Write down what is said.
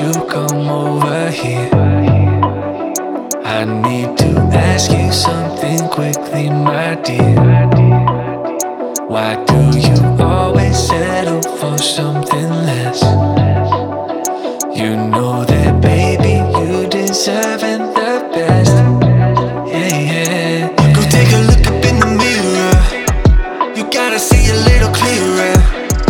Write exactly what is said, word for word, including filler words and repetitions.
you come over here? I need to ask you something quickly, my dear. Why do you always settle for something less?